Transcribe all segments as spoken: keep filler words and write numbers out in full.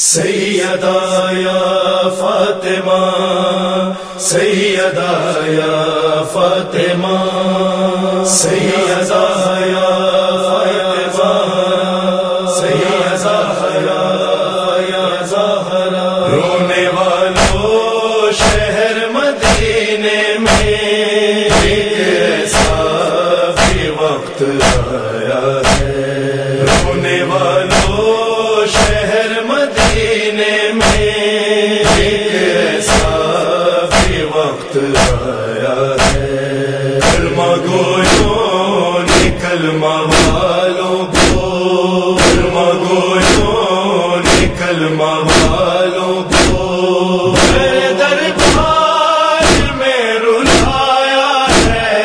سیدہ یا فاطمہ سیدہ یا فاطمہ سیدہ یا فاطمہ سیدہ یا زہرا رونے والوں شہر مدینے میں ایسا بھی وقت آیا ہے رونے والوں شہر کلمہ گویوں نے کلمہ والوں کو کلمہ گویوں نے کلمہ والوں کو میرے دربار میں رلایا ہے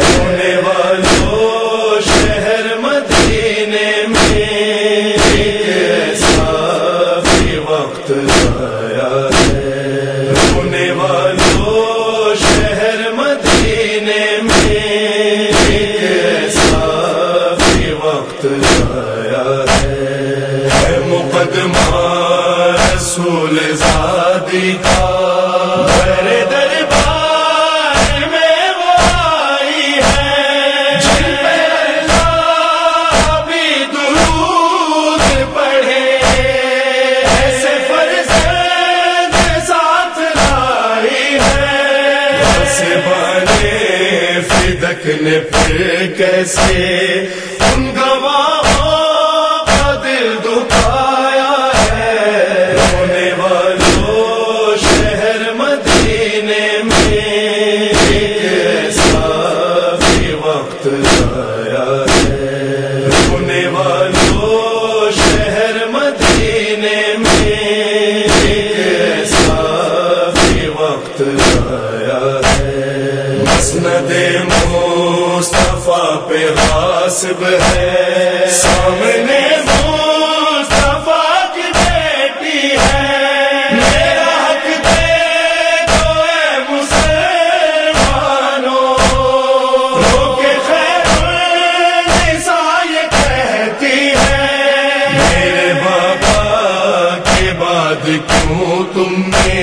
رونے والوں شہر مدینے میں ایسا بھی وقت آیا ہے رونے والوں رسول زادی کا در دربار میں وہ آئی ہے جن پہ اللہ بھی درود پڑھے ایسے فرزند ساتھ لائی ہے ایسے بانے فدک نے پھر کیسے ان گواہوں رونے والوں شہر مدینے میں ایسا بھی وقت آیا ہے مسند مصطفیٰ پہ حاسب ہے سامنے مصطفیٰ کی بیٹی ہے میرا حق دے دو اے مسلمانوں روکے کیوں تم نے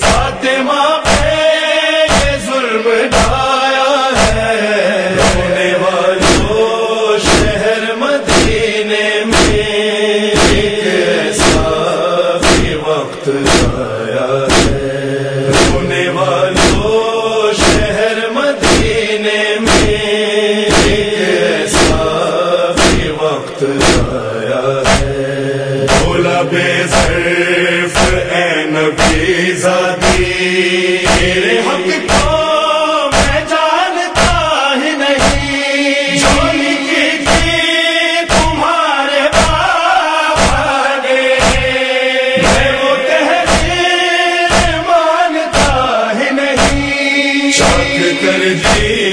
فاطمہ پہ یہ ظلم ڈھایا ہے رونے والوں شہر مدینے میں ایسا بھی وقت آیا ہے رونے والوں شہر مدینے میں ایسا بھی وقت آیا ہے بھولا بے زر میرے حق کو میں جانتا ہی نہیں جو لکھی تھی تمہارے بابا نے میں وہ تحریر مانتا ہی نہیں شک کر دی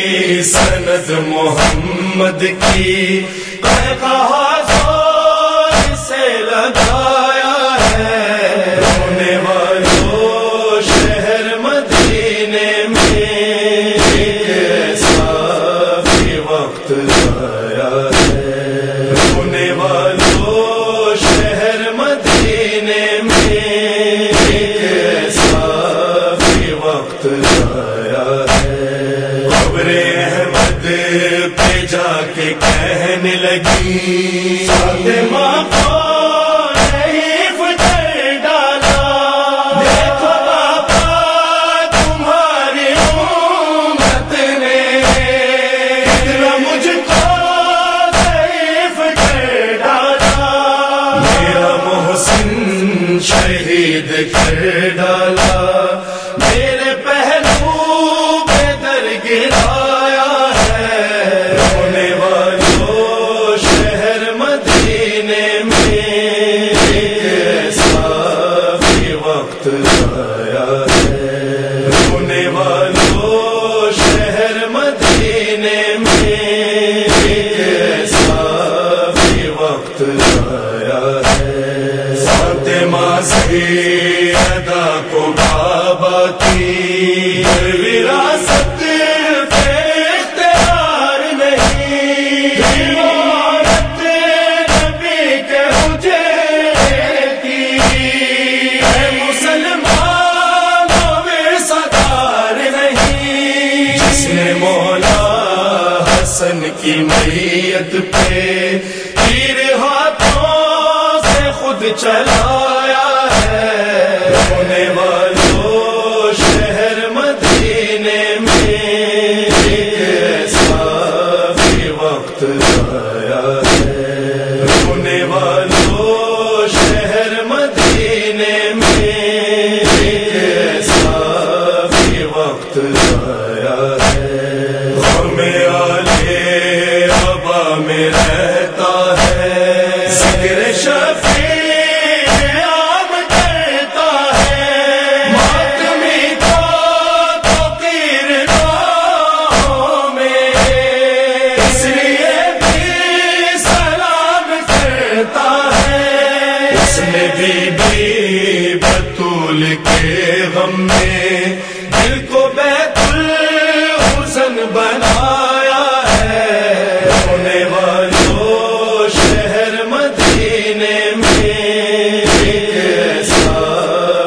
سند محمد کی میں کہا زور سے لگایا ہے رونے والوں کہنے لگی فاطمہ کو نہیں فجر ڈالا دیکھو بابا تمہاری امت نے اتنا مجھ کو نہیں فجر ڈالا میرا محسن شہید کر ڈالا میرے پہلو پہ در گرا رونے والوں شہر مدینے میں ایسا بھی وقت آیا ہے فاطمہ سیدہ کو بابا کی وراثت پہ اختیار نہیں امارت نبی کے حجرے کی چلایا ہے رونے والوں شہر مدینے میں ایسا بھی وقت آیا ہے رونے والوں شہر مدینے میں ایسا بھی وقت آیا ہے غم آلِ ابا میں رہتا ہے ذکر شفیع بطول کے غم میں دل کو بیت الحزن بنایا ہے رونے والوں شہر مدینے میں ایسا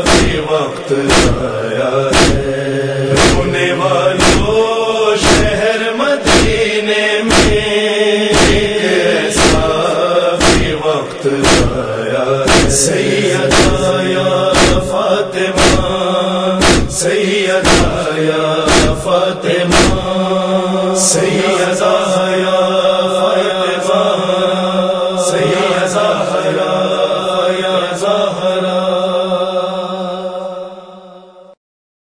بھی وقت آیا ہے رونے والوں شہر مدینے میں ایسا بھی وقت آیا ہے سیدہ یا فاطمہ سیدہ یا فاطمہ سیدہ